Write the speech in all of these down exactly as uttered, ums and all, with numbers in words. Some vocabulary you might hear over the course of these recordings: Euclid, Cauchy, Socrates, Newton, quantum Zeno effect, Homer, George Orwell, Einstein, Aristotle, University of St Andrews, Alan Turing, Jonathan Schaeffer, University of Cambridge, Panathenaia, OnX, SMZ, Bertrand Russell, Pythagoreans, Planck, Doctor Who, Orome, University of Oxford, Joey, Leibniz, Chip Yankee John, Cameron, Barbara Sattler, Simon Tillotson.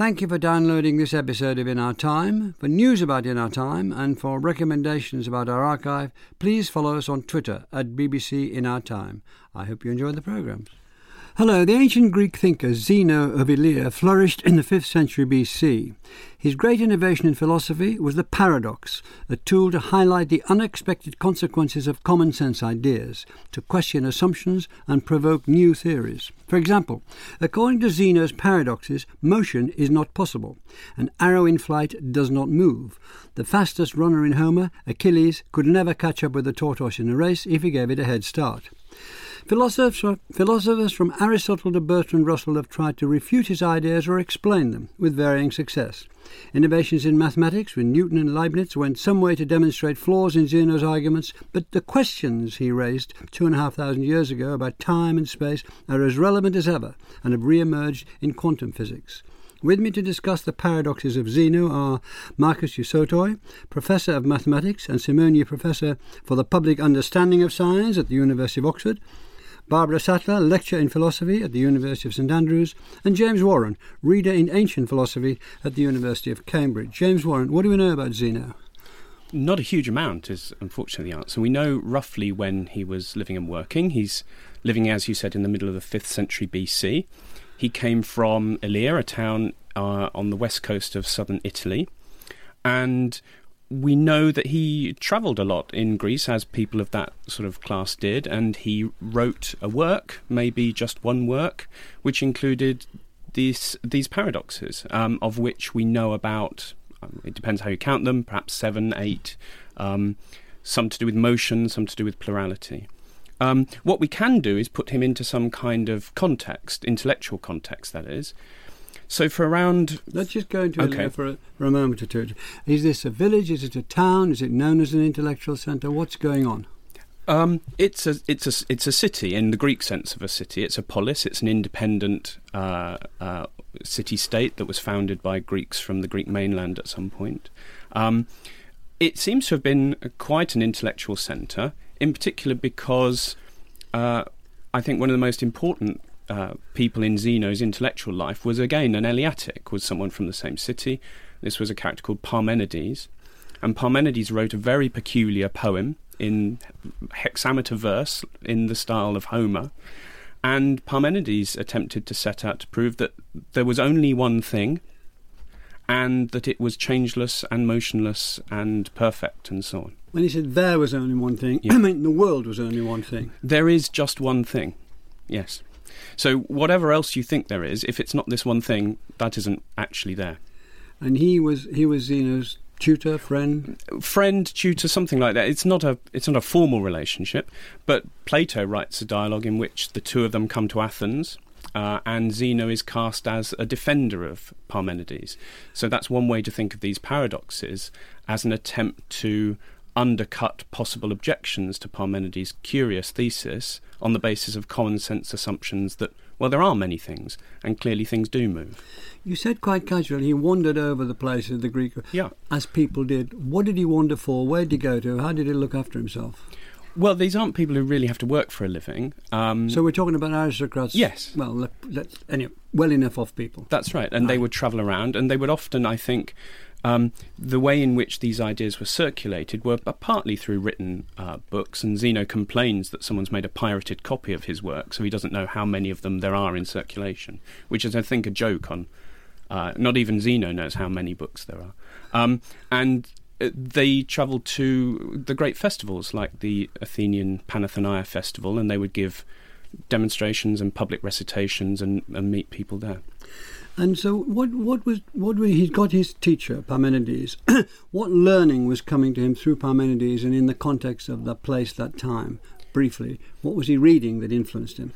Thank you for downloading this episode of In Our Time. For news about In Our Time and for recommendations about our archive, please follow us on Twitter at B B C In Our Time. I hope you enjoy the programmes. Hello, the ancient Greek thinker Zeno of Elea flourished in the fifth century B C. His great innovation in philosophy was the paradox, a tool to highlight the unexpected consequences of common sense ideas, to question assumptions and provoke new theories. For example, according to Zeno's paradoxes, motion is not possible. An arrow in flight does not move. The fastest runner in Homer, Achilles, could never catch up with the tortoise in a race if he gave it a head start. Philosophers, philosophers from Aristotle to Bertrand Russell have tried to refute his ideas or explain them, with varying success. Innovations in mathematics with Newton and Leibniz went some way to demonstrate flaws in Zeno's arguments, but the questions he raised two and a half thousand years ago about time and space are as relevant as ever and have re-emerged in quantum physics. With me to discuss the paradoxes of Zeno are Marcus du Sautoy, Professor of Mathematics and Simonyi Professor for the Public Understanding of Science at the University of Oxford, Barbara Sattler, Lecturer in Philosophy at the University of St Andrews, and James Warren, Reader in Ancient Philosophy at the University of Cambridge. James Warren, what do we know about Zeno? Not a huge amount is unfortunately the answer. We know roughly when he was living and working. He's living, as you said, in the middle of the fifth century B C. He came from Elea, a town uh, on the west coast of southern Italy, and we know that he travelled a lot in Greece, as people of that sort of class did, and he wrote a work, maybe just one work, which included these these paradoxes, um, of which we know about, um, it depends how you count them, perhaps seven, eight, um, some to do with motion, some to do with plurality. Um, what we can do is put him into some kind of context, intellectual context, that is. So for around... Let's just go into okay. it for a, for a moment or two. Is this a village? Is it a town? Is it known as an intellectual centre? What's going on? Um, it's a it's a it's a city in the Greek sense of a city. It's a polis. It's an independent uh, uh, city-state that was founded by Greeks from the Greek mainland at some point. Um, it seems to have been quite an intellectual centre, in particular because uh, I think one of the most important Uh, people in Zeno's intellectual life was, again, an Eleatic, was someone from the same city. This was a character called Parmenides, and Parmenides wrote a very peculiar poem in hexameter verse in the style of Homer, and Parmenides attempted to set out to prove that there was only one thing and that it was changeless and motionless and perfect and so on. When he said there was only one thing, yeah. I mean the world was only one thing. There is just one thing, yes. So whatever else you think there is, if it's not this one thing, that isn't actually there. And he was he was Zeno's tutor, friend, friend, tutor, something like that. It's not a it's not a formal relationship, but Plato writes a dialogue in which the two of them come to Athens, uh, and Zeno is cast as a defender of Parmenides. So that's one way to think of these paradoxes, as an attempt to undercut possible objections to Parmenides' curious thesis on the basis of common sense assumptions that, well, there are many things, and clearly things do move. You said quite casually he wandered over the place of the Greek, yeah. as people did. What did he wander for? Where did he go to? How did he look after himself? Well, these aren't people who really have to work for a living. Um, so we're talking about aristocrats? Yes. Well, that's, anyway, well enough off people. That's right, and right. They would travel around, and they would often, I think... Um, the way in which these ideas were circulated were partly through written uh, books, and Zeno complains that someone's made a pirated copy of his work, so he doesn't know how many of them there are in circulation, which is, I think, a joke on... Uh, not even Zeno knows how many books there are. Um, and they travelled to the great festivals, like the Athenian Panathenaia festival, and they would give demonstrations and public recitations and, and meet people there. And so what what was what was, he'd got his teacher, Parmenides. What learning was coming to him through Parmenides and in the context of that place, that time, briefly? What was he reading that influenced him?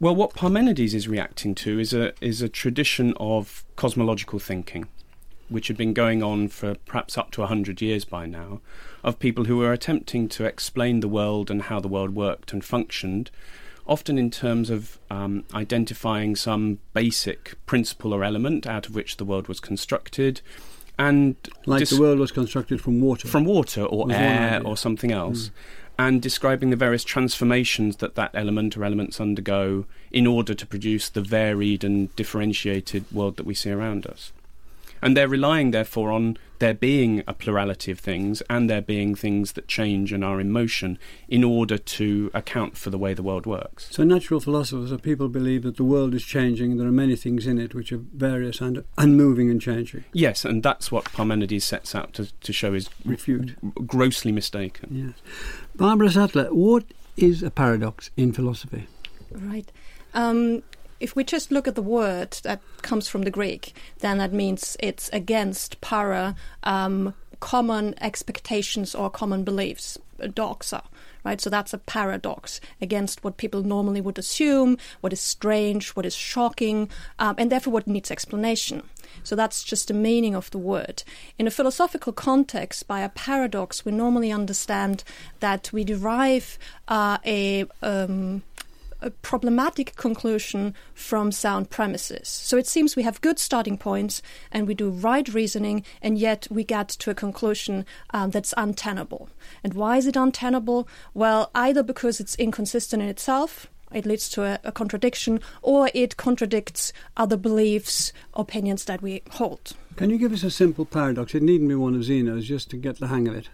Well, what Parmenides is reacting to is a is a tradition of cosmological thinking, which had been going on for perhaps up to one hundred years by now, of people who were attempting to explain the world and how the world worked and functioned, often in terms of um, identifying some basic principle or element out of which the world was constructed. and Like dis- the world was constructed from water. From water or air or something else. Mm. And describing the various transformations that that element or elements undergo in order to produce the varied and differentiated world that we see around us. And they're relying, therefore, on there being a plurality of things and there being things that change and are in motion in order to account for the way the world works. So natural philosophers are people who believe that the world is changing and there are many things in it which are various and unmoving and changing. Yes, and that's what Parmenides sets out to, to show is refute. G- grossly mistaken. Yes. Barbara Sattler, what is a paradox in philosophy? Right. Um, if we just look at the word that comes from the Greek, then that means it's against para, um, common expectations or common beliefs, doxa, right? So that's a paradox, against what people normally would assume, what is strange, what is shocking, um, and therefore what needs explanation. So that's just the meaning of the word. In a philosophical context, by a paradox, we normally understand that we derive uh, a... Um, a problematic conclusion from sound premises. So it seems we have good starting points and we do right reasoning, and yet we get to a conclusion um, that's untenable. And why is it untenable? Well, either because it's inconsistent in itself, it leads to a, a contradiction, or it contradicts other beliefs, opinions that we hold. Can you give us a simple paradox? It needn't be one of Zeno's, just to get the hang of it.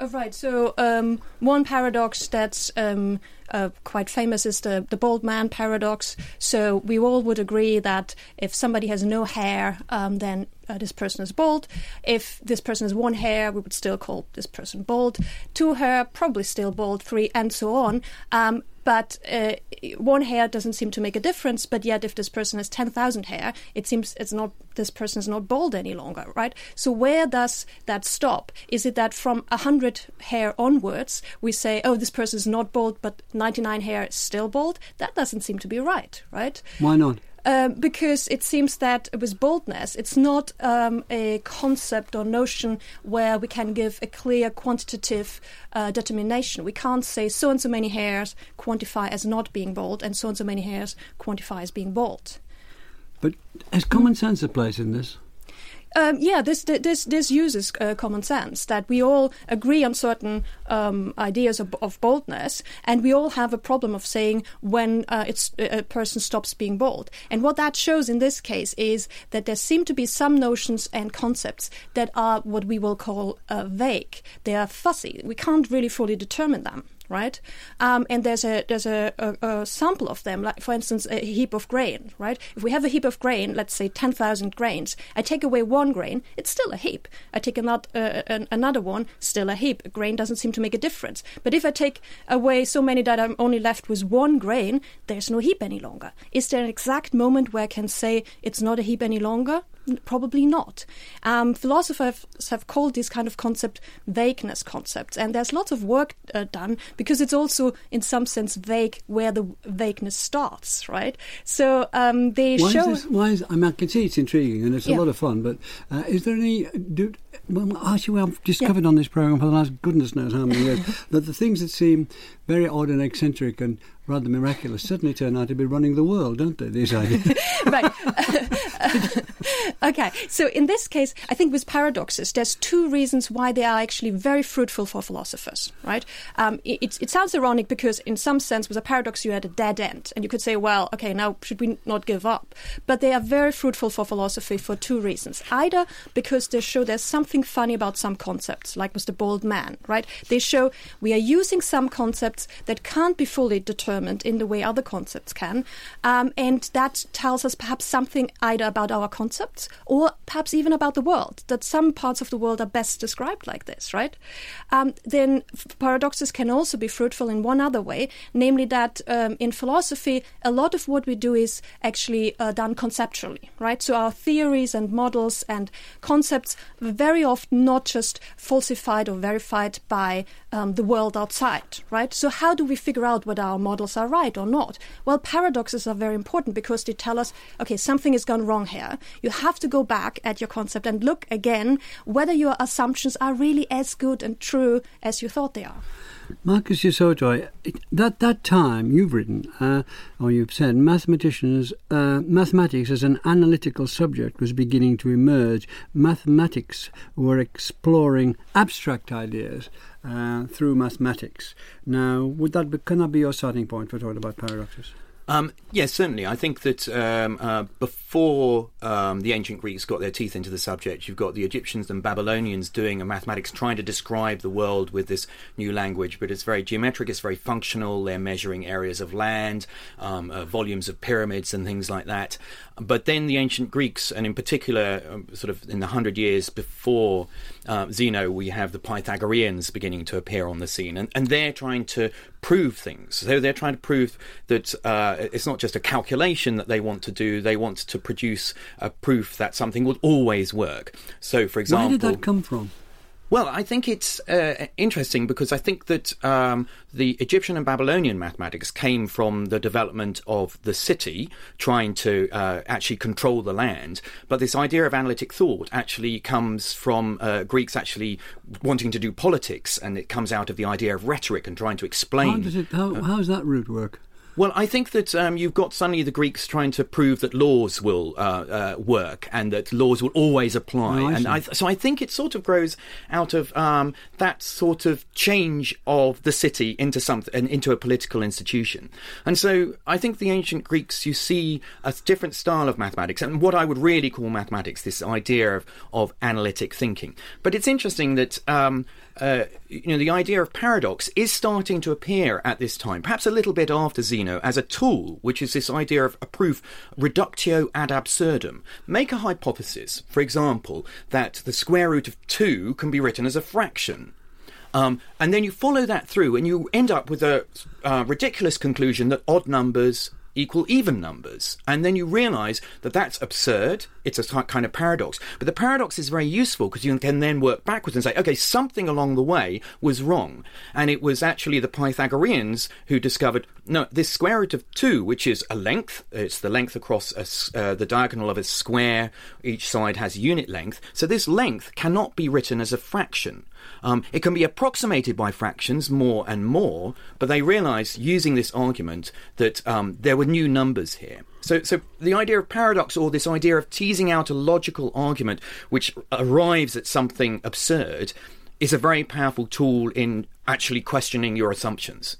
Oh, right, so um, one paradox that's um, uh, quite famous is the, the bald man paradox. So we all would agree that if somebody has no hair, um, then uh, this person is bald. If this person has one hair, we would still call this person bald. Two hair, probably still bald. Three, and so on. Um, but uh, one hair doesn't seem to make a difference, but yet if this person has ten thousand hair, it seems it's not this person is not bald any longer, right? So where does that stop? Is it that from one hundred hair onwards, we say, oh, this person is not bald, but ninety-nine hair is still bald? That doesn't seem to be right, right? Why not? Uh, because it seems that with baldness, it's not um, a concept or notion where we can give a clear quantitative uh, determination. We can't say so-and-so many hairs quantify as not being bald and so-and-so many hairs quantify as being bald. But has common sense a place in this? Um, yeah, this this this uses uh, common sense, that we all agree on certain um, ideas of, of boldness, and we all have a problem of saying when uh, it's, a person stops being bold. And what that shows in this case is that there seem to be some notions and concepts that are what we will call uh, vague. They are fuzzy. We can't really fully determine them. Right, um, and there's a there's a, a, a sample of them. Like for instance, a heap of grain. Right, if we have a heap of grain, let's say ten thousand grains. I take away one grain, it's still a heap. I take another uh, an, another one, still a heap. A grain doesn't seem to make a difference. But if I take away so many that I'm only left with one grain, there's no heap any longer. Is there an exact moment where I can say it's not a heap any longer? Probably not. Um, philosophers have called this kind of concept vagueness concepts, and there's lots of work uh, done because it's also, in some sense, vague where the vagueness starts, right? So um, they why show... Is this, why is, I mean, I can see it's intriguing and it's yeah. a lot of fun, but uh, is there any... Do, well, actually, I've discovered yeah. on this programme for the last goodness knows how many years that the things that seem very odd and eccentric and rather miraculous suddenly turn out to be running the world, don't they, these ideas? Right. Okay, so in this case, I think with paradoxes, there's two reasons why they are actually very fruitful for philosophers, right? Um, it, it sounds ironic because in some sense, with a paradox, you're at a dead end. And you could say, well, okay, now should we not give up? But they are very fruitful for philosophy for two reasons. Either because they show there's something funny about some concepts, like with the bald man, right? They show we are using some concepts that can't be fully determined in the way other concepts can. Um, and that tells us perhaps something either about our concepts or perhaps even about the world, that some parts of the world are best described like this, right? Um, then paradoxes can also be fruitful in one other way, namely that um, in philosophy, a lot of what we do is actually uh, done conceptually, right? So our theories and models and concepts are very often not just falsified or verified by um, the world outside, right? So how do we figure out whether our models are right or not? Well, paradoxes are very important because they tell us, okay, something has gone wrong here. You have to go back at your concept and look again whether your assumptions are really as good and true as you thought they are. Marcus du Sautoy, that that time you've written, uh, or you've said, mathematicians, uh, mathematics as an analytical subject was beginning to emerge. Mathematics were exploring abstract ideas uh, through mathematics. Now, would that be, can that be your starting point for talking about paradoxes? Um, yes, certainly. I think that um, uh, before um, the ancient Greeks got their teeth into the subject, you've got the Egyptians and Babylonians doing a mathematics, trying to describe the world with this new language, but it's very geometric, it's very functional, they're measuring areas of land, um, uh, volumes of pyramids and things like that. But then the ancient Greeks, and in particular, um, sort of in the hundred years before uh, Zeno, we have the Pythagoreans beginning to appear on the scene, and, and they're trying to prove things. So they're trying to prove that uh, it's not just a calculation that they want to do, they want to produce a proof that something will always work. So, for example... Where did that come from? Well, I think it's uh, interesting because I think that um, the Egyptian and Babylonian mathematics came from the development of the city, trying to uh, actually control the land. But this idea of analytic thought actually comes from uh, Greeks actually wanting to do politics, and it comes out of the idea of rhetoric and trying to explain. How does it, how, uh, how does that route work? Well, I think that um, you've got suddenly the Greeks trying to prove that laws will uh, uh, work and that laws will always apply. No, I and I th- So I think it sort of grows out of um, that sort of change of the city into something, into a political institution. And so I think the ancient Greeks, you see a different style of mathematics and what I would really call mathematics, this idea of, of analytic thinking. But it's interesting that... Um, Uh, you know, the idea of paradox is starting to appear at this time, perhaps a little bit after Zeno, as a tool, which is this idea of a proof, reductio ad absurdum. Make a hypothesis, for example, that the square root of two can be written as a fraction. Um, and then you follow that through and you end up with a uh, ridiculous conclusion that odd numbers equal even numbers. And then you realise that that's absurd. It's a kind of paradox. But the paradox is very useful because you can then work backwards and say, OK, something along the way was wrong. And it was actually the Pythagoreans who discovered, no, this square root of two, which is a length, it's the length across a, uh, the diagonal of a square, each side has unit length. So this length cannot be written as a fraction. Um, it can be approximated by fractions more and more, but they realised using this argument that um, there were new numbers here. So, so the idea of paradox, or this idea of teasing out a logical argument which arrives at something absurd, is a very powerful tool in actually questioning your assumptions.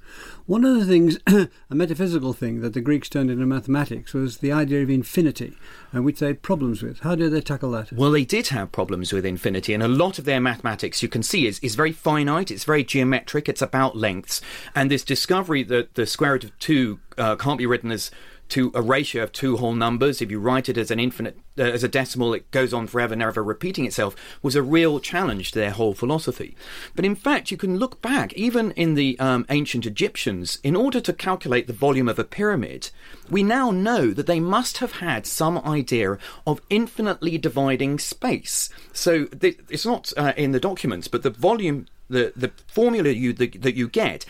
One of the things, a metaphysical thing that the Greeks turned into mathematics was the idea of infinity, and which they had problems with. How did they tackle that? Well, they did have problems with infinity, and a lot of their mathematics, you can see, is, is very finite, it's very geometric, it's about lengths, and this discovery that the square root of two uh, can't be written as to a ratio of two whole numbers. If you write it as an infinite, uh, as a decimal, it goes on forever and ever repeating itself, was a real challenge to their whole philosophy. But in fact, you can look back, even in the um, ancient Egyptians, in order to calculate the volume of a pyramid, we now know that they must have had some idea of infinitely dividing space. So th- it's not uh, in the documents, but the volume, the, the formula you the, that you get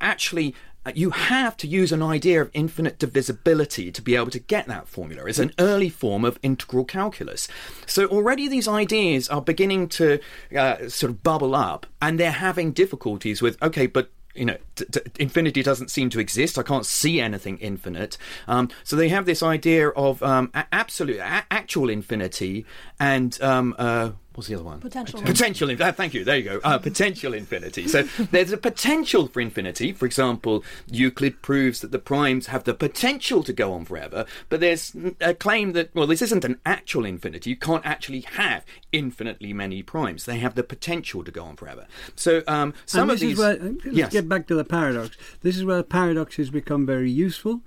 actually... You have to use an idea of infinite divisibility to be able to get that formula. It's an early form of integral calculus. So already these ideas are beginning to uh, sort of bubble up, and they're having difficulties with, OK, but, you know, t- t- infinity doesn't seem to exist. I can't see anything infinite. Um, so they have this idea of um, a- absolute, a- actual infinity and... Um, uh, What's the other one? Potential. Potential. Uh, thank you. There you go. Uh, potential infinity. So there's a potential for infinity. For example, Euclid proves that the primes have the potential to go on forever. But there's a claim that, well, this isn't an actual infinity. You can't actually have infinitely many primes. They have the potential to go on forever. So um, some of these... Is where, let's yes. get back to the paradox. This is where paradoxes become very useful.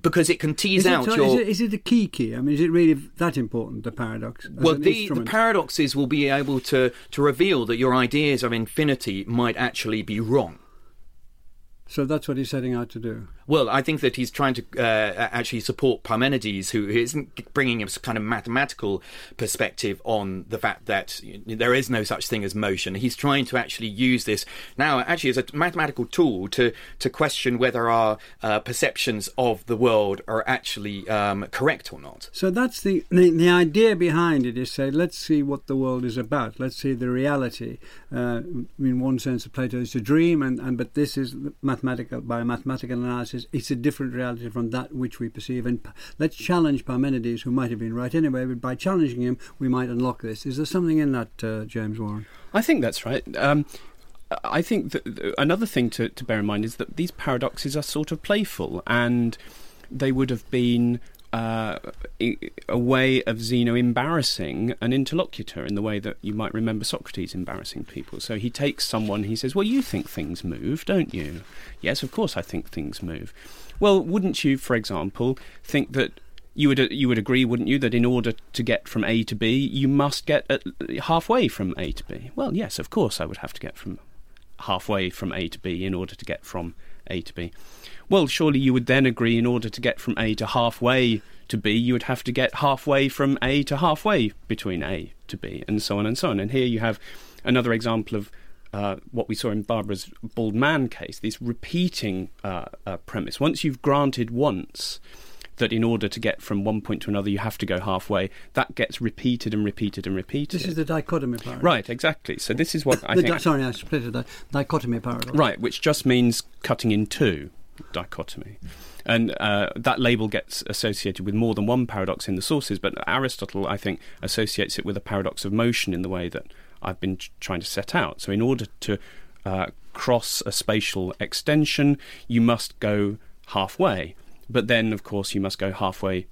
Because it can tease is out it, your... Is it, is it a key key? I mean, is it really that important, the paradox? Well, the, the paradoxes will... will be able to, to reveal that your ideas of infinity might actually be wrong. So that's what he's setting out to do. Well, I think that he's trying to uh, actually support Parmenides, who isn't bringing a kind of mathematical perspective on the fact that there is no such thing as motion. He's trying to actually use this now actually as a mathematical tool to, to question whether our uh, perceptions of the world are actually um, correct or not. So that's the, the the idea behind it is, say, let's see what the world is about. Let's see the reality. Uh, in one sense, Plato's a dream, and, and but this is mathematical by mathematical analysis. It's a different reality from that which we perceive. And let's challenge Parmenides, who might have been right anyway, but by challenging him, we might unlock this. Is there something in that, uh, James Warren? I think that's right. Um, I think that another thing to, to bear in mind is that these paradoxes are sort of playful and they would have been uh, a way of Zeno embarrassing an interlocutor in the way that you might remember Socrates embarrassing people. So he takes someone, he says, well, you think things move, don't you? Yes, of course I think things move. Well, wouldn't you, for example, think that You would you would agree, wouldn't you, that in order to get from A to B, you must get at halfway from A to B? Well, yes, of course I would have to get from halfway from A to B in order to get from A to B. Well, surely you would then agree in order to get from A to halfway to B, you would have to get halfway from A to halfway between A to B, and so on and so on. And here you have another example of Uh, what we saw in Barbara's bald man case, this repeating uh, uh, premise. Once you've granted once that in order to get from one point to another you have to go halfway, that gets repeated and repeated and repeated. This is the dichotomy paradox. Right, exactly. So this is what I think... Di- sorry, I split it. Dichotomy paradox. Right, which just means cutting in two, dichotomy. And uh, that label gets associated with more than one paradox in the sources, but Aristotle, I think, associates it with a paradox of motion in the way that I've been trying to set out. So in order to uh, cross a spatial extension, you must go halfway. But then, of course, you must go halfway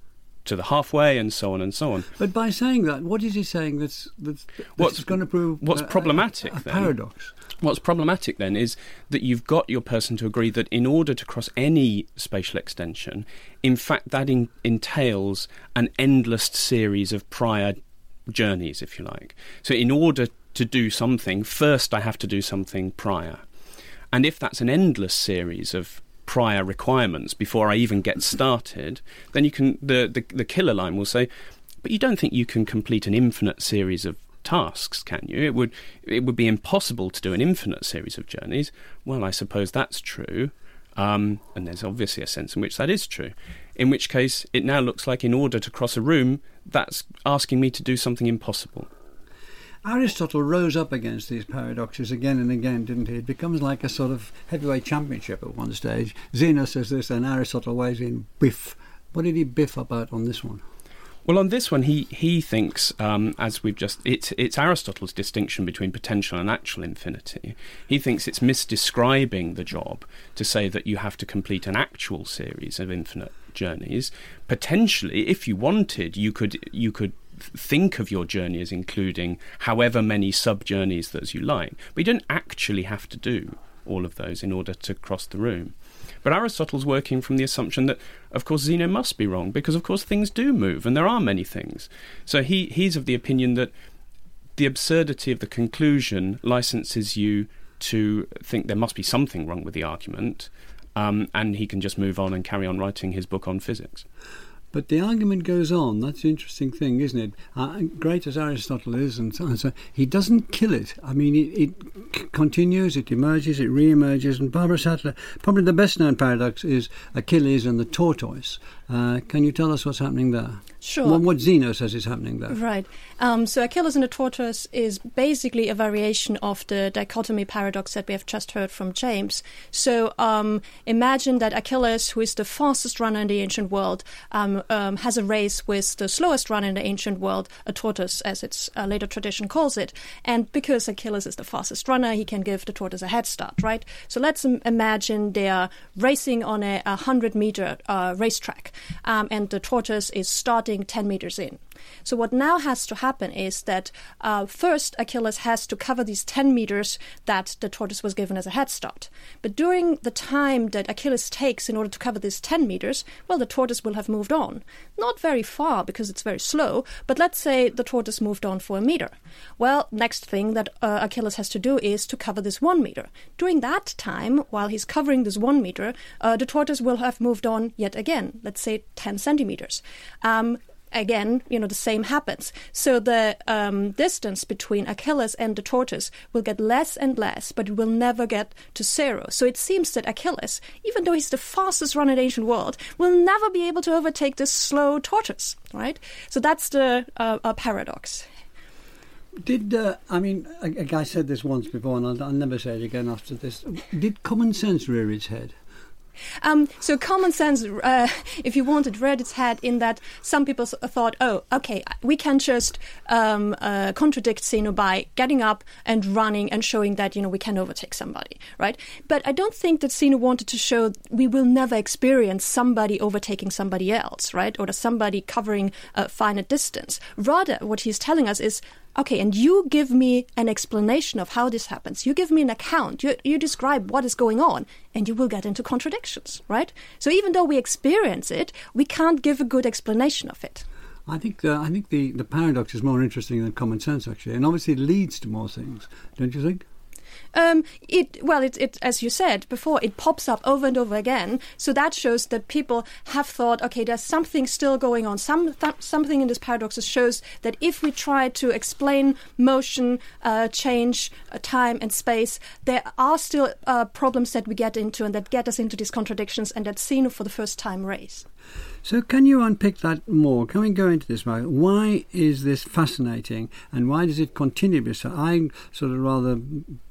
to the halfway, and so on and so on. But by saying that, what is he saying that's, that's, that's what's going to prove what's a, problematic a, a then, paradox? What's problematic then is that you've got your person to agree that in order to cross any spatial extension, in fact, that in, entails an endless series of prior journeys, if you like. So in order to do something, first I have to do something prior. And if that's an endless series of prior requirements before I even get started, then you can the, the the killer line will say, but you don't think you can complete an infinite series of tasks, can you? It would it would be impossible to do an infinite series of journeys. Well, I suppose that's true. Um, and there's obviously a sense in which that is true. In which case, it now looks like in order to cross a room, that's asking me to do something impossible. Aristotle rose up against these paradoxes again and again, didn't he? It becomes like a sort of heavyweight championship at one stage. Zeno says this and Aristotle weighs in, biff. What did he biff about on this one? Well, on this one, he, he thinks, um, as we've just... It's, it's Aristotle's distinction between potential and actual infinity. He thinks it's misdescribing the job to say that you have to complete an actual series of infinite journeys. Potentially, if you wanted, you could you could... think of your journey as including however many sub-journeys that you like, but you don't actually have to do all of those in order to cross the room. But Aristotle's working from the assumption that, of course, Zeno must be wrong, because, of course, things do move, and there are many things. So he he's of the opinion that the absurdity of the conclusion licenses you to think there must be something wrong with the argument, um, and he can just move on and carry on writing his book on physics. But the argument goes on. That's the interesting thing, isn't it? Uh, great as Aristotle is, and so on, so he doesn't kill it. I mean, it, it c- continues, it emerges, it re-emerges. And Barbara Sattler, probably the best-known paradox is Achilles and the tortoise. Uh, can you tell us what's happening there? Sure. Well, what Zeno says is happening there. Right. Um, so Achilles and the tortoise is basically a variation of the dichotomy paradox that we have just heard from James. So um, imagine that Achilles, who is the fastest runner in the ancient world, um, Um, has a race with the slowest runner in the ancient world, a tortoise, as its uh, later tradition calls it. And because Achilles is the fastest runner, he can give the tortoise a head start, right? So let's um, imagine they are racing on a one hundred meter uh, racetrack, um, and the tortoise is starting ten meters in. So what now has to happen is that uh, first Achilles has to cover these ten meters that the tortoise was given as a head start. But during the time that Achilles takes in order to cover these ten meters, well, the tortoise will have moved on. Not very far because it's very slow, but let's say the tortoise moved on for a meter. Well, next thing that uh, Achilles has to do is to cover this one meter. During that time, while he's covering this one meter, uh, the tortoise will have moved on yet again, let's say ten centimeters. Um, Again, you know, the same happens. So the um, distance between Achilles and the tortoise will get less and less, but it will never get to zero. So it seems that Achilles, even though he's the fastest runner in the ancient world, will never be able to overtake this slow tortoise, right? So that's the uh, uh, paradox. Did, uh, I mean, I, I said this once before, and I'll, I'll never say it again after this. Did common sense rear its head? Um, so common sense, uh, if you wanted, read its head in that some people thought, oh, okay, we can just um, uh, contradict Zeno by getting up and running and showing that, you know, we can overtake somebody, right? But I don't think that Zeno wanted to show we will never experience somebody overtaking somebody else, right? Or somebody covering a finite distance. Rather, what he's telling us is, okay, and you give me an explanation of how this happens. You give me an account. You, you describe what is going on, and you will get into contradictions, right? So even though we experience it, we can't give a good explanation of it. I think uh, I think the, the paradox is more interesting than common sense, actually, and obviously it leads to more things, don't you think? Um, it well, it, it as you said before, it pops up over and over again. So that shows that people have thought, okay, there's something still going on. Some th- something in this paradox shows that if we try to explain motion, uh, change, uh, time, and space, there are still uh, problems that we get into and that get us into these contradictions, and that Zeno for the first time raised. So can you unpick that more? Can we go into this more? Why is this fascinating and why does it continue to be so? I sort of rather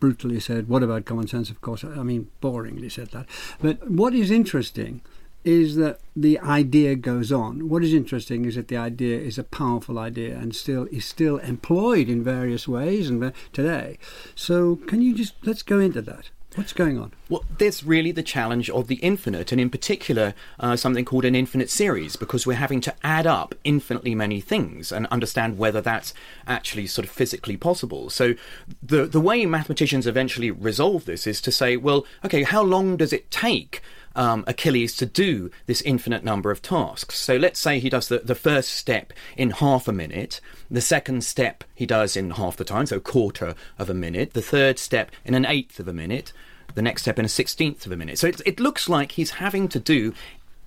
brutally said, what about common sense? Of course, I mean, boringly said that. But what is interesting is that the idea goes on. What is interesting is that the idea is a powerful idea and still is still employed in various ways and today. So can you just, let's go into that. What's going on? Well, there's really the challenge of the infinite, and in particular, uh, something called an infinite series, because we're having to add up infinitely many things and understand whether that's actually sort of physically possible. So the the way mathematicians eventually resolve this is to say, well, okay, how long does it take Um, Achilles to do this infinite number of tasks? So let's say he does the, the first step in half a minute, the second step he does in half the time, so quarter of a minute, the third step in an eighth of a minute, the next step in a sixteenth of a minute. So it, it looks like he's having to do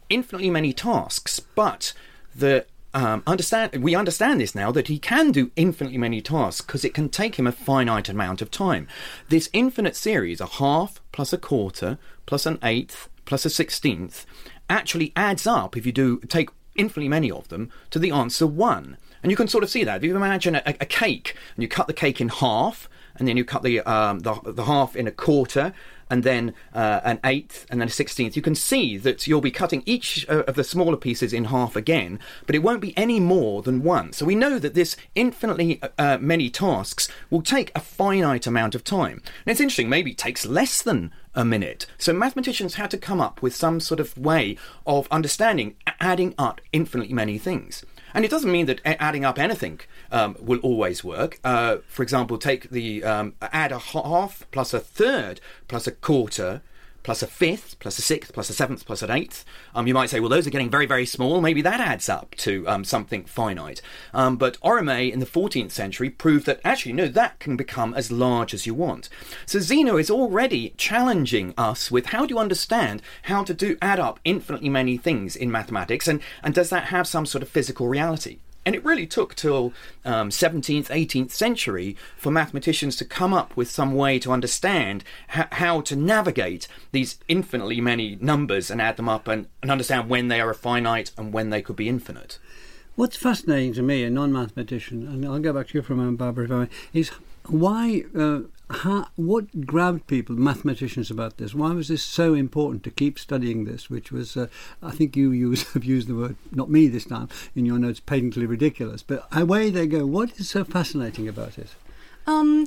infinitely many tasks, but the Um, understand, we understand this now, that he can do infinitely many tasks because it can take him a finite amount of time. This infinite series, a half plus a quarter plus an eighth plus a sixteenth, actually adds up, if you do take infinitely many of them, to the answer one. And you can sort of see that. If you imagine a, a cake, and you cut the cake in half, and then you cut the um, the, the half in a quarter, and then uh, an eighth, and then a sixteenth, you can see that you'll be cutting each uh, of the smaller pieces in half again, but it won't be any more than one. So we know that this infinitely uh, many tasks will take a finite amount of time. And it's interesting, maybe it takes less than a minute. So mathematicians had to come up with some sort of way of understanding adding up infinitely many things. And it doesn't mean that adding up anything um, will always work. Uh, for example, take the um, add a half plus a third plus a quarter plus a fifth plus a sixth plus a seventh plus an eighth. Um, you might say, well, those are getting very, very small. Maybe that adds up to um, something finite. Um, but Orome in the fourteenth century proved that actually, no, that can become as large as you want. So Zeno is already challenging us with how do you understand how to do add up infinitely many things in mathematics, and, and does that have some sort of physical reality? And it really took till um, seventeenth, eighteenth century for mathematicians to come up with some way to understand ha- how to navigate these infinitely many numbers and add them up and, and understand when they are finite and when they could be infinite. What's fascinating to me, a non-mathematician, and I'll go back to you for a moment, Barbara, if I may, is why, uh, how, what grabbed people, mathematicians, about this? Why was this so important to keep studying this, which was, uh, I think you use, have used the word, not me this time, in your notes, patently ridiculous, but away they go. What is so fascinating about it? Um...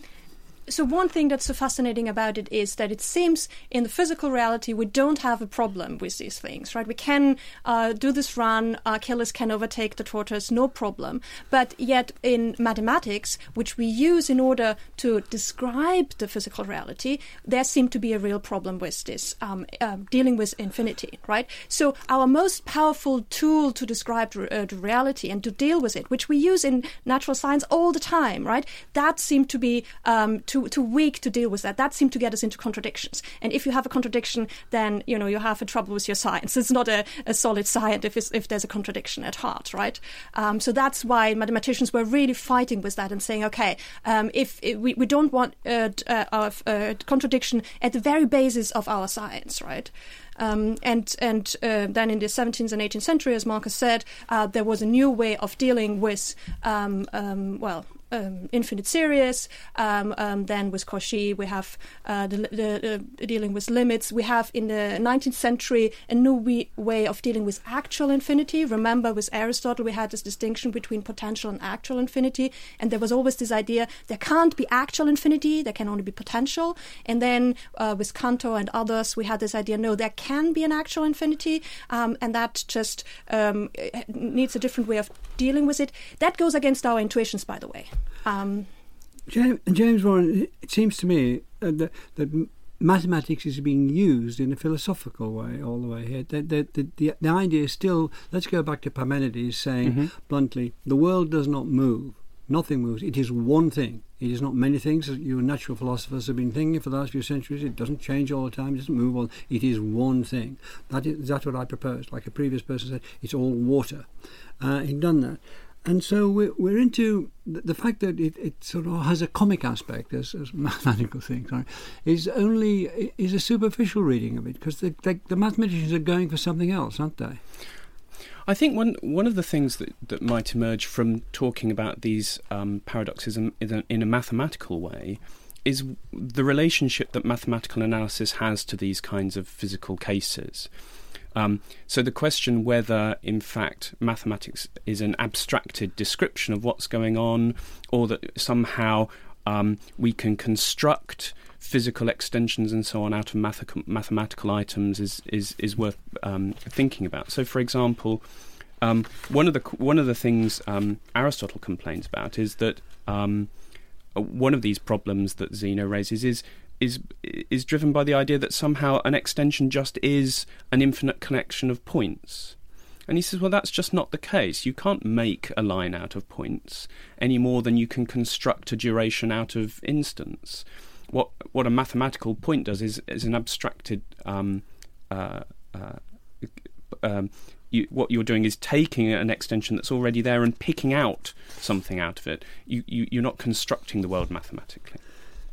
So one thing that's so fascinating about it is that it seems in the physical reality we don't have a problem with these things, right? We can uh, do this run, Achilles can overtake the tortoise, no problem. But yet in mathematics, which we use in order to describe the physical reality, there seemed to be a real problem with this, um, uh, dealing with infinity, right? So our most powerful tool to describe uh, the reality and to deal with it, which we use in natural science all the time, right? That seemed to be um, too Too weak to deal with that. That seemed to get us into contradictions. And if you have a contradiction, then you know you have a trouble with your science. It's not a, a solid science if it's, if there's a contradiction at heart, right? Um, so that's why mathematicians were really fighting with that and saying, okay, um, if, if we, we don't want a uh, uh, uh, contradiction at the very basis of our science, right? Um, and and uh, then in the seventeenth and eighteenth century, as Marcus said, uh, there was a new way of dealing with, um, um, well, Um, infinite series. Um, um, then with Cauchy, we have uh, the, the, the dealing with limits. We have in the nineteenth century a new we, way of dealing with actual infinity. Remember, with Aristotle, we had this distinction between potential and actual infinity, and there was always this idea there can't be actual infinity, there can only be potential. And then uh, with Cantor and others, we had this idea: no, there can be an actual infinity, um, and that just um, needs a different way of dealing with it. That goes against our intuitions, by the way. Um, James, James Warren, it seems to me uh, that, that mathematics is being used in a philosophical way all the way here. The, the, the, the, the idea is still, let's go back to Parmenides saying mm-hmm. bluntly, the world does not move, nothing moves, it is one thing. It is not many things. You natural philosophers have been thinking for the last few centuries. It doesn't change all the time. It doesn't move on. It is one thing. That is that's what I proposed. Like a previous person said, it's all water. Uh, he'd done that. And so we're, we're into the fact that it, it sort of has a comic aspect, as, as mathematical thing, sorry, is only is a superficial reading of it, because the, the, the mathematicians are going for something else, aren't they? I think one one of the things that, that might emerge from talking about these um, paradoxes in, in, a, in a mathematical way is the relationship that mathematical analysis has to these kinds of physical cases. Um, so the question whether, in fact, mathematics is an abstracted description of what's going on, or that somehow um, we can construct physical extensions and so on out of math- mathematical items is is, is worth um, thinking about. So, for example, um, one of the one of the things um, Aristotle complains about is that um, one of these problems that Zeno raises is. is is driven by the idea that somehow an extension just is an infinite collection of points. And he says, well, that's just not the case. You can't make a line out of points any more than you can construct a duration out of instants. What what a mathematical point does is, is an abstracted... Um, uh, uh, um, you, what you're doing is taking an extension that's already there and picking out something out of it. You, you, you're not constructing the world mathematically.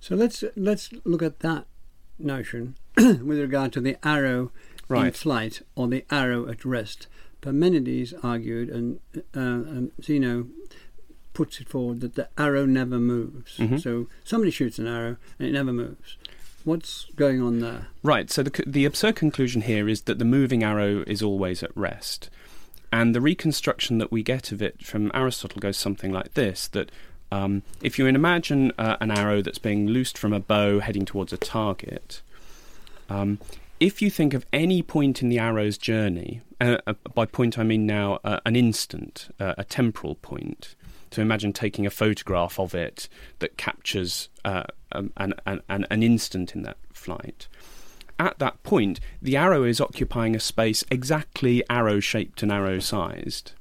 So let's let's look at that notion with regard to the arrow right. in flight or the arrow at rest. Parmenides argued, and, uh, and Zeno puts it forward, that the arrow never moves. Mm-hmm. So somebody shoots an arrow and it never moves. What's going on there? Right, so the, the absurd conclusion here is that the moving arrow is always at rest. And the reconstruction that we get of it from Aristotle goes something like this, that... Um, if you imagine uh, an arrow that's being loosed from a bow heading towards a target, um, if you think of any point in the arrow's journey, uh, uh, by point I mean now uh, an instant, uh, a temporal point, so imagine taking a photograph of it that captures uh, an, an, an, an instant in that flight. At that point, the arrow is occupying a space exactly arrow-shaped and arrow-sized.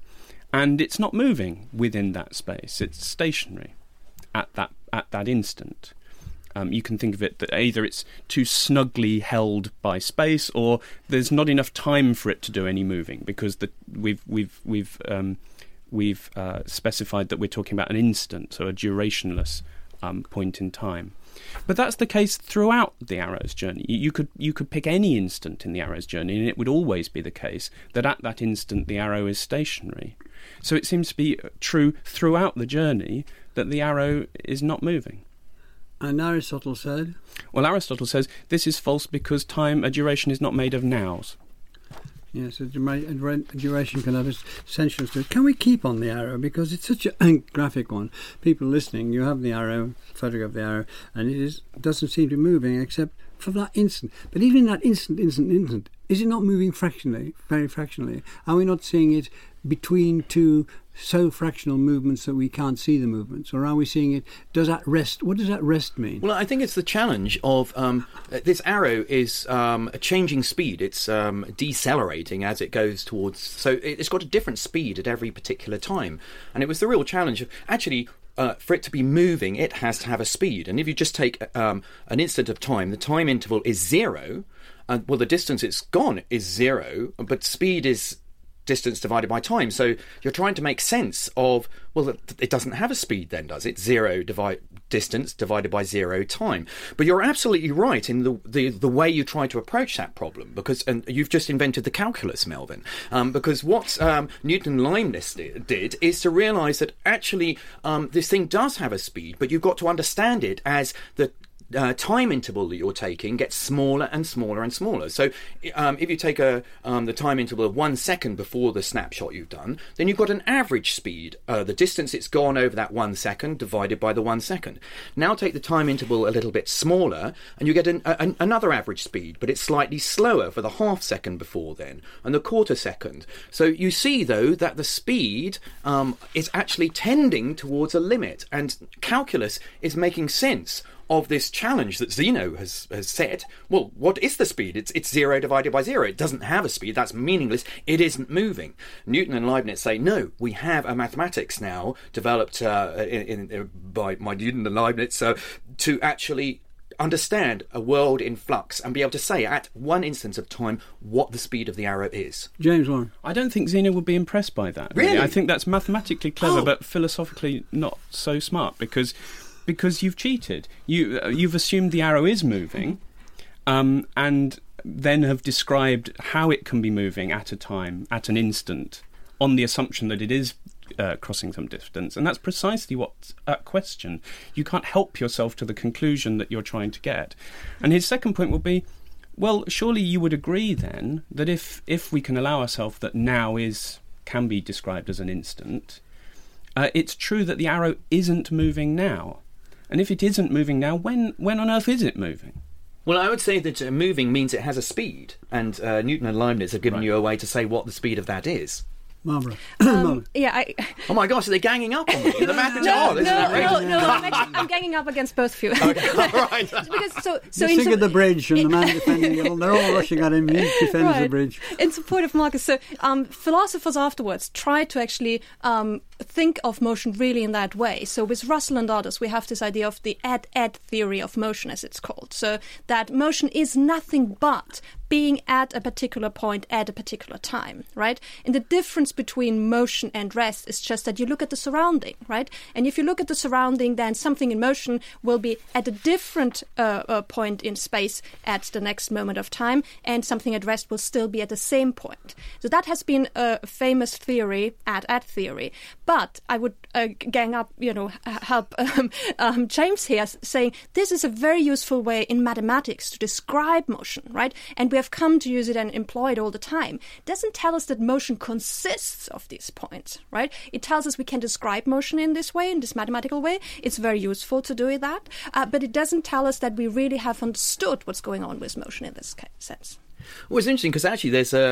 And it's not moving within that space. It's stationary at that at that instant. Um, you can think of it that either it's too snugly held by space, or there's not enough time for it to do any moving, because the, we've we've we've um, we've uh, specified that we're talking about an instant, so a durationless um, point in time. But that's the case throughout the arrow's journey. You could you could pick any instant in the arrow's journey, and it would always be the case that at that instant the arrow is stationary. So it seems to be true throughout the journey that the arrow is not moving. And Aristotle said? Well, Aristotle says this is false because time, a duration, is not made of nows. Yes, a duration can have its sentience to it. Can we keep on the arrow? Because it's such a graphic one. People listening, you have the arrow, photograph of the arrow, and it is, doesn't seem to be moving except for that instant. But even in that instant, instant, instant, is it not moving fractionally, very fractionally? Are we not seeing it between two so fractional movements that we can't see the movements, or are we seeing it? Does that rest? What does that rest mean? Well, I think it's the challenge of um, this arrow is um, a changing speed. It's um, decelerating as it goes towards. So it's got a different speed at every particular time, and it was the real challenge of actually. Uh, for it to be moving, it has to have a speed. And if you just take um, an instant of time, the time interval is zero. And, well, the distance it's gone is zero, but speed is distance divided by time. So you're trying to make sense of, well, it doesn't have a speed then, does it? Zero divide, distance divided by zero time. But you're absolutely right in the, the, the way you try to approach that problem, because and you've just invented the calculus, Melvin, um, because what um, Newton Leibniz did is to realise that actually um, this thing does have a speed, but you've got to understand it as the Uh, time interval that you're taking gets smaller and smaller and smaller. So um, if you take a, um, the time interval of one second before the snapshot you've done, then you've got an average speed, uh, the distance it's gone over that one second divided by the one second. Now take the time interval a little bit smaller and you get an, a, an, another average speed, but it's slightly slower for the half second before then and the quarter second. So you see, though, that the speed um, is actually tending towards a limit, and calculus is making sense of this challenge that Zeno has, has set. Well, what is the speed? It's it's zero divided by zero. It doesn't have a speed. That's meaningless. It isn't moving. Newton and Leibniz say, no, we have a mathematics now developed uh, in, in, by, by Newton and Leibniz uh, to actually understand a world in flux and be able to say at one instance of time what the speed of the arrow is. James Warren. I don't think Zeno would be impressed by that. Really? really? I think that's mathematically clever, oh. but philosophically not so smart, because... Because you've cheated. You, uh, you've assumed the arrow is moving, um, and then have described how it can be moving at a time, at an instant, on the assumption that it is uh, crossing some distance. And that's precisely what's at question. You can't help yourself to the conclusion that you're trying to get. And his second point will be, well, surely you would agree then that if, if we can allow ourselves that now is can be described as an instant, uh, it's true that the arrow isn't moving now. And if it isn't moving now, when when on earth is it moving? Well, I would say that uh, moving means it has a speed, and uh, Newton and Leibniz have given right. you a way to say what the speed of that is. Barbara. Um, yeah, I... Oh my gosh, are they ganging up on me? The math is no, no, isn't that right? No, no, no, I'm, actually, I'm ganging up against both of you. Okay, all right. Because so, so You're sick of the bridge and the man defending it. They're all rushing at him. He defends right. the bridge. In support of Marcus. So um, philosophers afterwards try to actually um, think of motion really in that way. So with Russell and others, we have this idea of the at-at theory of motion, as it's called. So that motion is nothing but being at a particular point at a particular time, right? And the difference between motion and rest is just that you look at the surrounding, right? And if you look at the surrounding, then something in motion will be at a different uh, uh, point in space at the next moment of time, and something at rest will still be at the same point. So that has been a famous theory, at-at theory. But I would uh, gang up, you know, help um, um, James here, saying this is a very useful way in mathematics to describe motion, right? And we have come to use it and employ it all the time. It doesn't tell us that motion consists of these points, right? It tells us we can describe motion in this way, in this mathematical way. It's very useful to do that, uh, but it doesn't tell us that we really have understood what's going on with motion in this sense. Well, it's interesting because actually there's a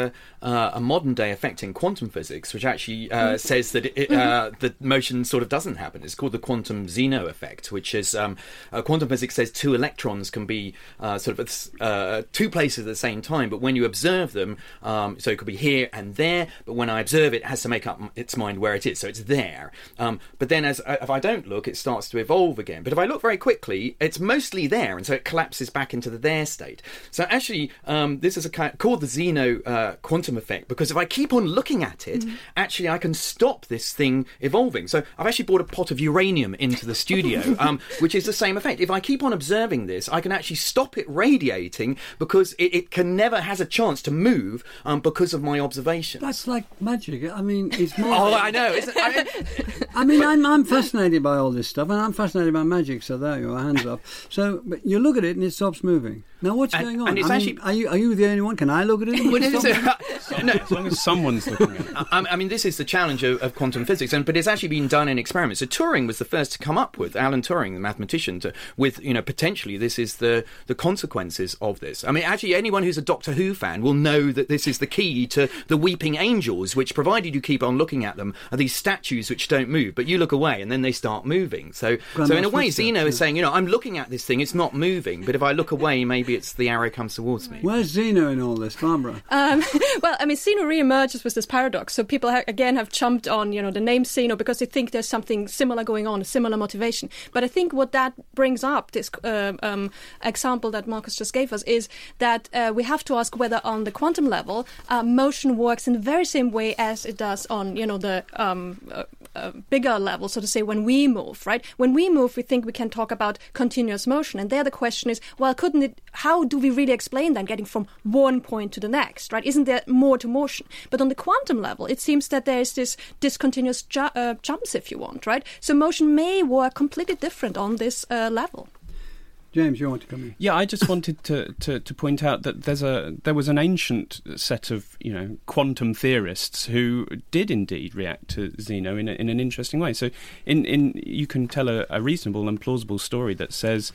uh, a modern day effect in quantum physics which actually uh, says that it, uh, the motion sort of doesn't happen. It's called the quantum Zeno effect, which is um, uh, quantum physics says two electrons can be uh, sort of uh, two places at the same time, but when you observe them, um, so it could be here and there, but when I observe it, it has to make up its mind where it is, so it's there. Um, but then as uh, if I don't look, it starts to evolve again. But if I look very quickly, it's mostly there, and so it collapses back into the there state. So actually, um, this is A kind of, called the Zeno uh, quantum effect, because if I keep on looking at it, mm. actually I can stop this thing evolving. So I've actually brought a pot of uranium into the studio, um, which is the same effect. If I keep on observing this, I can actually stop it radiating, because it, it can never has a chance to move um, because of my observation. That's like magic. I mean, it's more... oh, I know. Isn't, I mean, I mean but... I'm, I'm fascinated by all this stuff, and I'm fascinated by magic. So there you are, hands up. So but you look at it and it stops moving. Now what's and, going on? And it's I mean, actually... are you are you the anyone? Can I look at it? Well, is it? No. As long as someone's looking at it. I, I mean, this is the challenge of, of quantum physics, and but it's actually been done in experiments. So Turing was the first to come up with, Alan Turing, the mathematician, to, with, you know, potentially this is the, the consequences of this. I mean, actually, anyone who's a Doctor Who fan will know that this is the key to the weeping angels, which, provided you keep on looking at them, are these statues which don't move, but you look away and then they start moving. So, so in a way, Zeno is saying, you know, I'm looking at this thing, it's not moving, but if I look away, maybe it's the arrow comes towards me. Where's Zeno in all this, Barbara? Um, well, I mean, Zeno re-emerges with this paradox. So people, ha- again, have jumped on, you know, the name Zeno because they think there's something similar going on, a similar motivation. But I think what that brings up, this uh, um, example that Marcus just gave us, is that uh, we have to ask whether on the quantum level, uh, motion works in the very same way as it does on, you know, the um, uh, uh, bigger level, so to say, when we move, right? When we move, we think we can talk about continuous motion. And there the question is, well, couldn't it, how do we really explain then getting from one point to the next, right? Isn't there more to motion? But on the quantum level, it seems that there is this discontinuous ju- uh, jumps, if you want, right? So motion may work completely different on this uh, level. James, you want to come in? Yeah, I just wanted to, to, to point out that there's a there was an ancient set of, you know, quantum theorists who did indeed react to Zeno in a, in an interesting way. So, in, in you can tell a, a reasonable and plausible story that says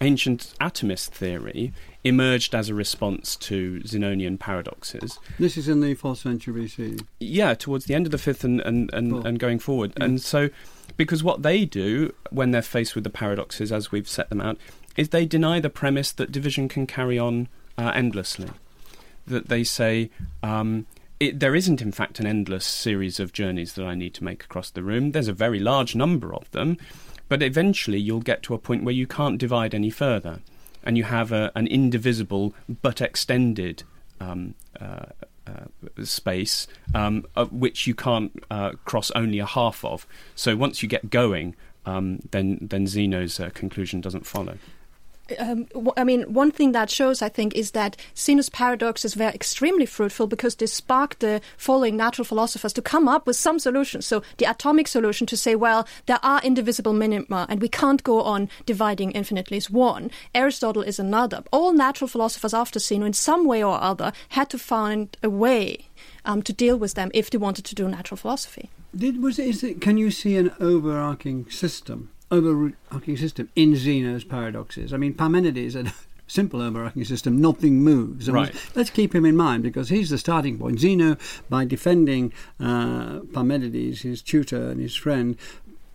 ancient atomist theory emerged as a response to Zenonian paradoxes. This is in the fourth century B C. Yeah, towards the end of the fifth and and, and, oh. and going forward. Yeah. And so, because what they do when they're faced with the paradoxes, as we've set them out, is they deny the premise that division can carry on uh, endlessly. That they say, um, it, there isn't, in fact, an endless series of journeys that I need to make across the room. There's a very large number of them, but eventually you'll get to a point where you can't divide any further, and you have a, an indivisible but extended um, uh, uh, space um, of which you can't uh, cross only a half of. So once you get going, um, then, then Zeno's uh, conclusion doesn't follow. Um, I mean, one thing that shows, I think, is that Zeno's paradoxes were extremely fruitful because they sparked the following natural philosophers to come up with some solutions. So the atomic solution to say, well, there are indivisible minima and we can't go on dividing infinitely is one. Aristotle is another. All natural philosophers after Zeno in some way or other had to find a way um, to deal with them if they wanted to do natural philosophy. Did, was it, is it, can you see an overarching system? Overarching system in Zeno's paradoxes. I mean, Parmenides had a simple overarching system, nothing moves. Right. Let's keep him in mind because he's the starting point. Zeno, by defending uh, Parmenides, his tutor and his friend,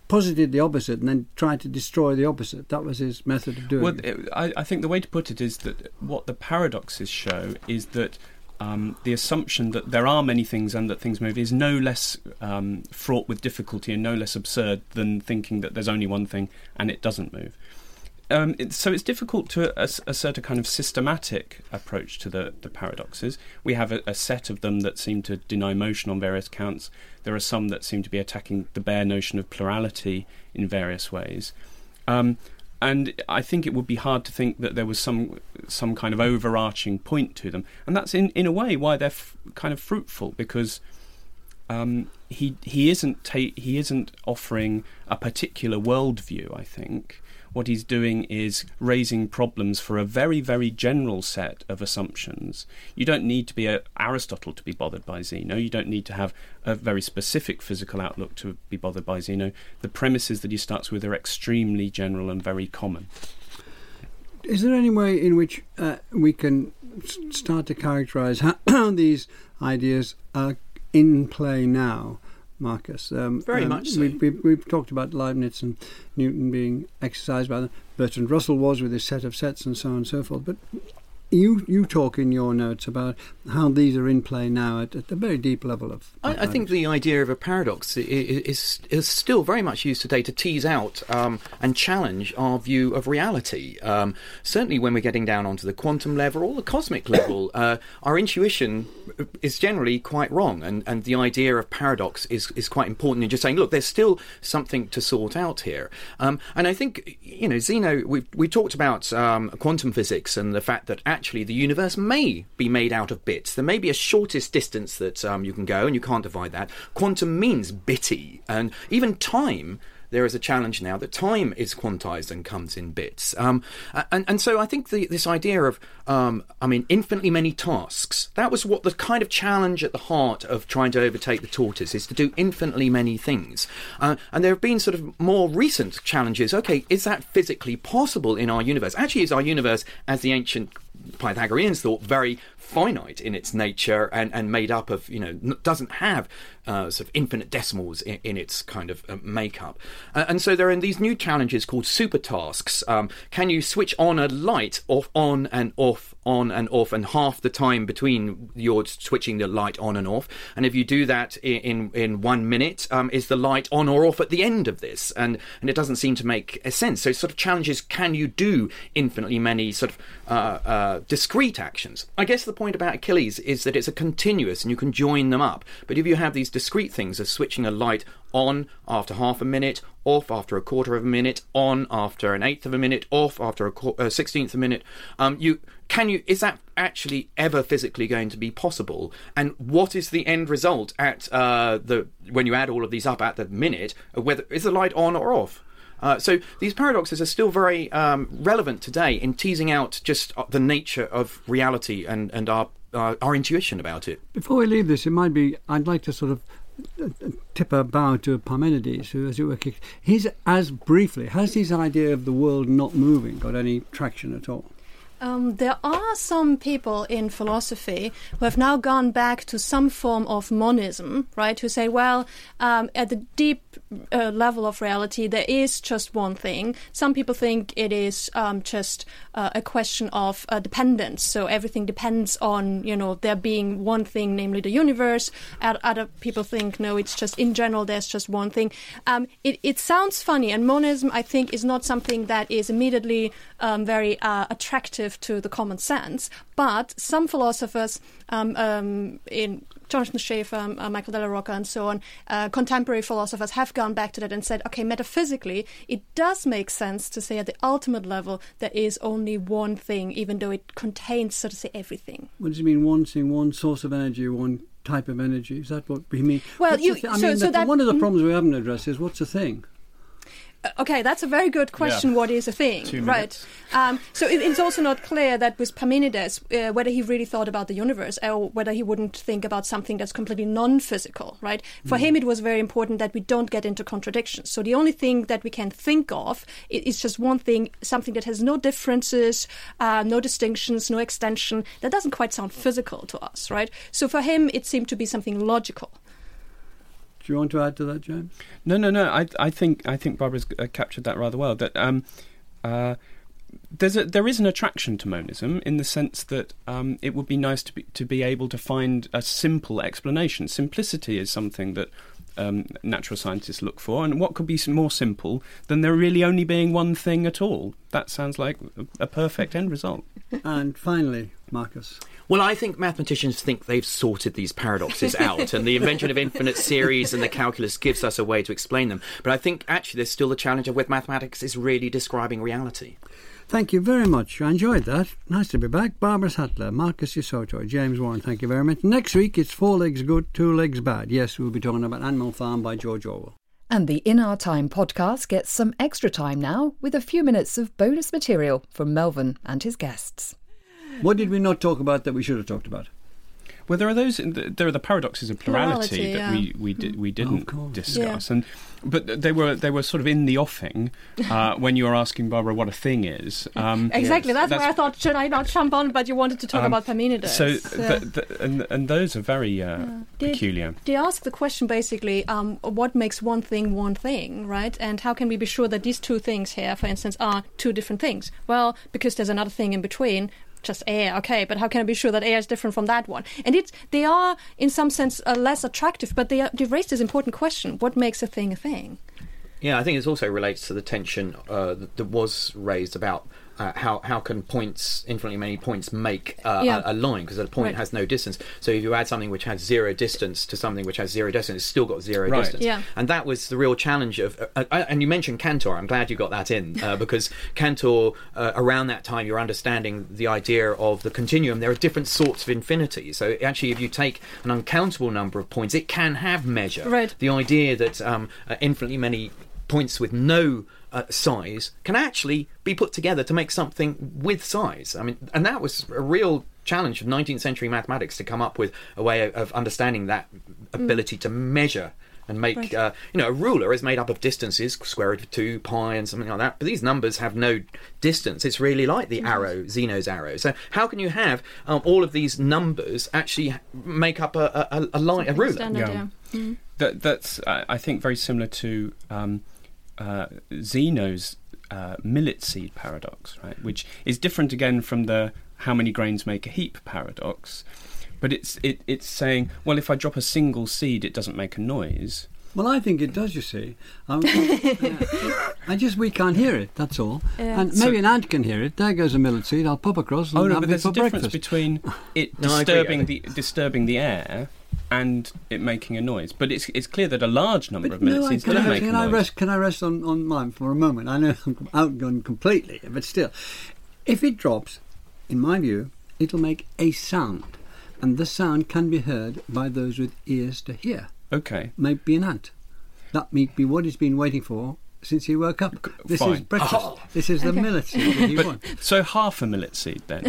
posited the opposite and then tried to destroy the opposite. That was his method of doing well, it. Well, I, I think the way to put it is that what the paradoxes show is that Um, the assumption that there are many things and that things move is no less um, fraught with difficulty and no less absurd than thinking that there's only one thing and it doesn't move. Um, it, so it's difficult to ass- assert a kind of systematic approach to the, the paradoxes. We have a, a set of them that seem to deny motion on various counts. There are some that seem to be attacking the bare notion of plurality in various ways. Um, And I think it would be hard to think that there was some some kind of overarching point to them, and that's in, in a way why they're f- kind of fruitful because um, he he isn't ta- he isn't offering a particular worldview. I think what he's doing is raising problems for a very very general set of assumptions. You don't need to be an Aristotle to be bothered by Zeno. You don't need to have a very specific physical outlook to be bothered by Zeno. The premises that he starts with are extremely general and very common. Is there any way in which uh, we can start to characterise how these ideas are in play now, Marcus? Um, very um, much so. We've, we've, we've talked about Leibniz and Newton being exercised by them. Bertrand Russell was with his set of sets and so on and so forth. But You you talk in your notes about how these are in play now at, at the very deep level of... I, I think the idea of a paradox is, is still very much used today to tease out um, and challenge our view of reality. Um, certainly when we're getting down onto the quantum level or the cosmic level, uh, our intuition is generally quite wrong. And, and the idea of paradox is, is quite important in just saying, look, there's still something to sort out here. Um, and I think, you know, Zeno, we we talked about um, quantum physics and the fact that actually... Actually, the universe may be made out of bits. There may be a shortest distance that um, you can go, and you can't divide that. Quantum means bitty, and even time. There is a challenge now that time is quantised and comes in bits. Um, and, and so I think the, this idea of, um, I mean, infinitely many tasks, that was what the kind of challenge at the heart of trying to overtake the tortoise is to do infinitely many things. Uh, and there have been sort of more recent challenges. OK, is that physically possible in our universe? Actually, is our universe, as the ancient Pythagoreans thought, very finite in its nature and, and made up of, you know, doesn't have uh, sort of infinite decimals in, in its kind of uh, makeup. Uh, and so there are these new challenges called super tasks. Um, can you switch on a light off, on and off, on and off, and half the time between you're switching the light on and off? And if you do that in, in, in one minute, um, is the light on or off at the end of this? And, and it doesn't seem to make a sense. So sort of challenges, can you do infinitely many sort of uh, uh, discrete actions? I guess the point about Achilles is that it's a continuous and you can join them up. But if you have these discrete things as switching a light on after half a minute, off after a quarter of a minute, on after an eighth of a minute, off after a qu- uh, sixteenth of a minute. Um, you can you is that actually ever physically going to be possible? And what is the end result at uh, the when you add all of these up at the minute? Whether is the light on or off? Uh, so these paradoxes are still very um, relevant today in teasing out just the nature of reality and, and our, our our intuition about it. Before we leave this, it might be I'd like to sort of tip a bow to Parmenides, who, as it were, kicked. He's as briefly has his idea of the world not moving got any traction at all? Um, there are some people in philosophy who have now gone back to some form of monism, right, who say, well, um, at the deep uh, level of reality, there is just one thing. Some people think it is um, just uh, a question of uh, dependence. So everything depends on, you know, there being one thing, namely the universe. And other people think, no, it's just in general, there's just one thing. Um, it, it sounds funny. And monism, I think, is not something that is immediately um, very uh, attractive to the common sense, but some philosophers um, um, in Jonathan Schaeffer, um, uh, Michael Della Rocca and so on, uh, contemporary philosophers have gone back to that and said, okay, metaphysically, it does make sense to say at the ultimate level there is only one thing, even though it contains, so to say, everything. What does it mean, one thing, one source of energy, one type of energy? Is that what we mean? Well, you, th- I so, mean, so the, that, one of the problems we haven't addressed is what's a thing? Okay, that's a very good question, yeah. What is a thing? Two right. Um, so it, it's also not clear that with Parmenides, uh, whether he really thought about the universe or whether he wouldn't think about something that's completely non-physical, right? For mm. him, it was very important that we don't get into contradictions. So the only thing that we can think of is just one thing, something that has no differences, uh, no distinctions, no extension. That doesn't quite sound physical to us, right? So for him, it seemed to be something logical. Do you want to add to that, James? No, no, no. I, I think, I think Barbara's uh, captured that rather well. That um, uh, there's a, there is an attraction to monism in the sense that um, it would be nice to be to be able to find a simple explanation. Simplicity is something that um, natural scientists look for, and what could be more simple than there really only being one thing at all? That sounds like a perfect end result. And finally, Marcus. Well, I think mathematicians think they've sorted these paradoxes out, and the invention of infinite series and the calculus gives us a way to explain them. But I think actually there's still the challenge of whether mathematics is really describing reality. Thank you very much. I enjoyed that. Nice to be back. Barbara Sattler, Marcus du Sautoy, James Warren, thank you very much. Next week it's Four Legs Good, Two Legs Bad. Yes, we'll be talking about Animal Farm by George Orwell. And the In Our Time podcast gets some extra time now with a few minutes of bonus material from Melvin and his guests. What did we not talk about that we should have talked about? Well, there are those. There are the paradoxes of plurality, plurality that yeah. we we, di- we didn't oh, discuss, yeah. and but they were they were sort of in the offing uh, when you were asking Barbara what a thing is. Um, exactly, yes. that's, that's where I thought should I not jump on, but you wanted to talk um, about Parmenides. So, so. The, the, and and those are very uh, yeah. they, peculiar. They ask the question basically, um, what makes one thing one thing, right? And how can we be sure that these two things here, for instance, are two different things? Well, because there's another thing in between. Just air, okay, but how can I be sure that air is different from that one? And it's, they are, in some sense, uh, less attractive, but they are, they've raised this important question. What makes a thing a thing? Yeah, I think it also relates to the tension uh, that, that was raised about uh, how, how can points, infinitely many points, make uh, yeah. a, a line, because a point right. has no distance. So if you add something which has zero distance to something which has zero distance, it's still got zero right. distance. Yeah. And that was the real challenge of... Uh, uh, and you mentioned Cantor, I'm glad you got that in, uh, because Cantor, uh, around that time, you're understanding the idea of the continuum. There are different sorts of infinity. So actually, if you take an uncountable number of points, it can have measure. Right. The idea that um, uh, infinitely many... points with no uh, size can actually be put together to make something with size. I mean, and that was a real challenge of nineteenth century mathematics to come up with a way of understanding that ability mm. to measure and make, right. uh, you know, a ruler is made up of distances, square root of two, pi and something like that. But these numbers have no distance. It's really like the mm. arrow, Zeno's arrow. So how can you have um, all of these numbers actually make up a, a, a line, a ruler? Standard, yeah. Yeah. Mm. That, that's, I think, very similar to... Um, Uh, Zeno's uh, millet seed paradox, right, which is different again from the how many grains make a heap paradox, but it's it, it's saying, well, if I drop a single seed, it doesn't make a noise. Well, I think it does. You see, I, uh, I just we can't hear it. That's all. Yeah. And maybe so, an ant can hear it. There goes a millet seed. I'll pop across. And oh no, but there's a breakfast. Difference between it no, disturbing I agree, I think. the disturbing the air and it making a noise. But it's it's clear that a large number but of minutes no, is not making can noise. I rest, can I rest on, on mine for a moment? I know I'm outgone completely, but still. If it drops, in my view, it'll make a sound, and the sound can be heard by those with ears to hear. Okay. Might be an ant. That might be what he's been waiting for since he woke up. This Fine. is breakfast. Oh. This is okay. the millet seed that you but, want. So half a millet seed then?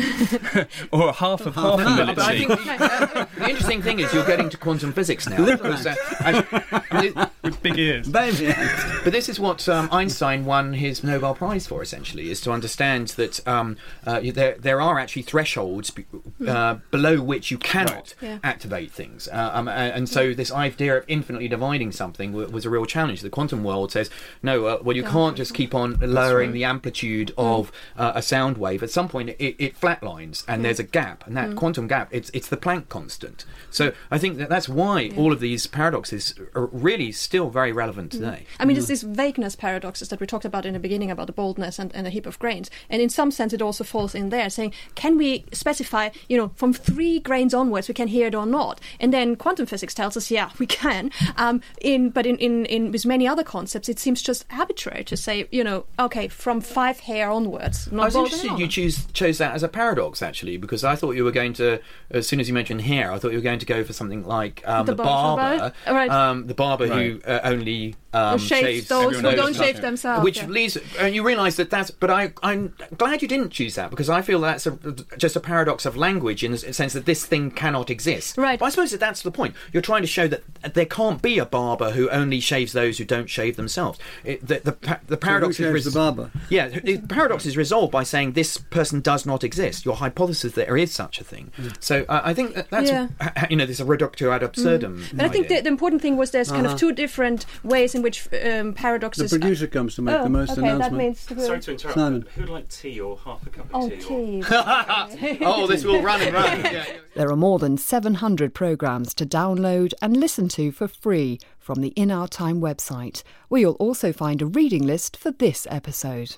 Or half of half, half a millet no, seed? I think the interesting thing is you're getting to quantum physics now. Because, uh, I, with big ears. Baby. But this is what um, Einstein won his Nobel Prize for, essentially, is to understand that um, uh, there, there are actually thresholds be, uh, below which you cannot right. activate yeah. things. Uh, um, and so this idea of infinitely dividing something was a real challenge. The quantum world says, no, Uh, well, you can't just keep on lowering right. the amplitude of uh, a sound wave. At some point, it, it flatlines, and yeah. there's a gap, and that mm. quantum gap, it's it's the Planck constant. So I think that that's why yeah. all of these paradoxes are really still very relevant today. Mm. I mean, mm. it's these vagueness paradoxes that we talked about in the beginning about the baldness and, and a heap of grains, and in some sense, it also falls in there, saying, can we specify, you know, from three grains onwards, we can hear it or not? And then quantum physics tells us, yeah, we can. Um, in but in, in, in with many other concepts, it seems just arbitrary to say, you know, okay, from five hair onwards. Not I was interested on. you choose, chose that as a paradox, actually, because I thought you were going to, as soon as you mentioned hair, I thought you were going to go for something like um, the, the barber, barber. Right. Um, the barber right. who uh, only um, shaves those who don't shave themselves, which yeah. leaves, and you realise that that's. But I, I'm glad you didn't choose that because I feel that's a, just a paradox of language in the sense that this thing cannot exist. Right. But I suppose that that's the point. You're trying to show that there can't be a barber who only shaves those who don't shave themselves. It, The, the, the paradox so is res- the barber. Yeah, the paradox is resolved by saying this person does not exist. Your hypothesis that there is such a thing. Mm. So uh, I think that that's yeah. you know there's a reductio ad absurdum. Mm. But I think the, the important thing was there's uh-huh. kind of two different ways in which um, paradoxes. The producer are... comes to make oh, the most okay, announcement. That means Sorry to interrupt. Simon. Who'd like tea or half a cup of oh, tea? tea. Or... oh, this will run and run. Yeah. There are more than seven hundred programmes to download and listen to for free from the In Our Time website, where you'll also find a reading list for this episode.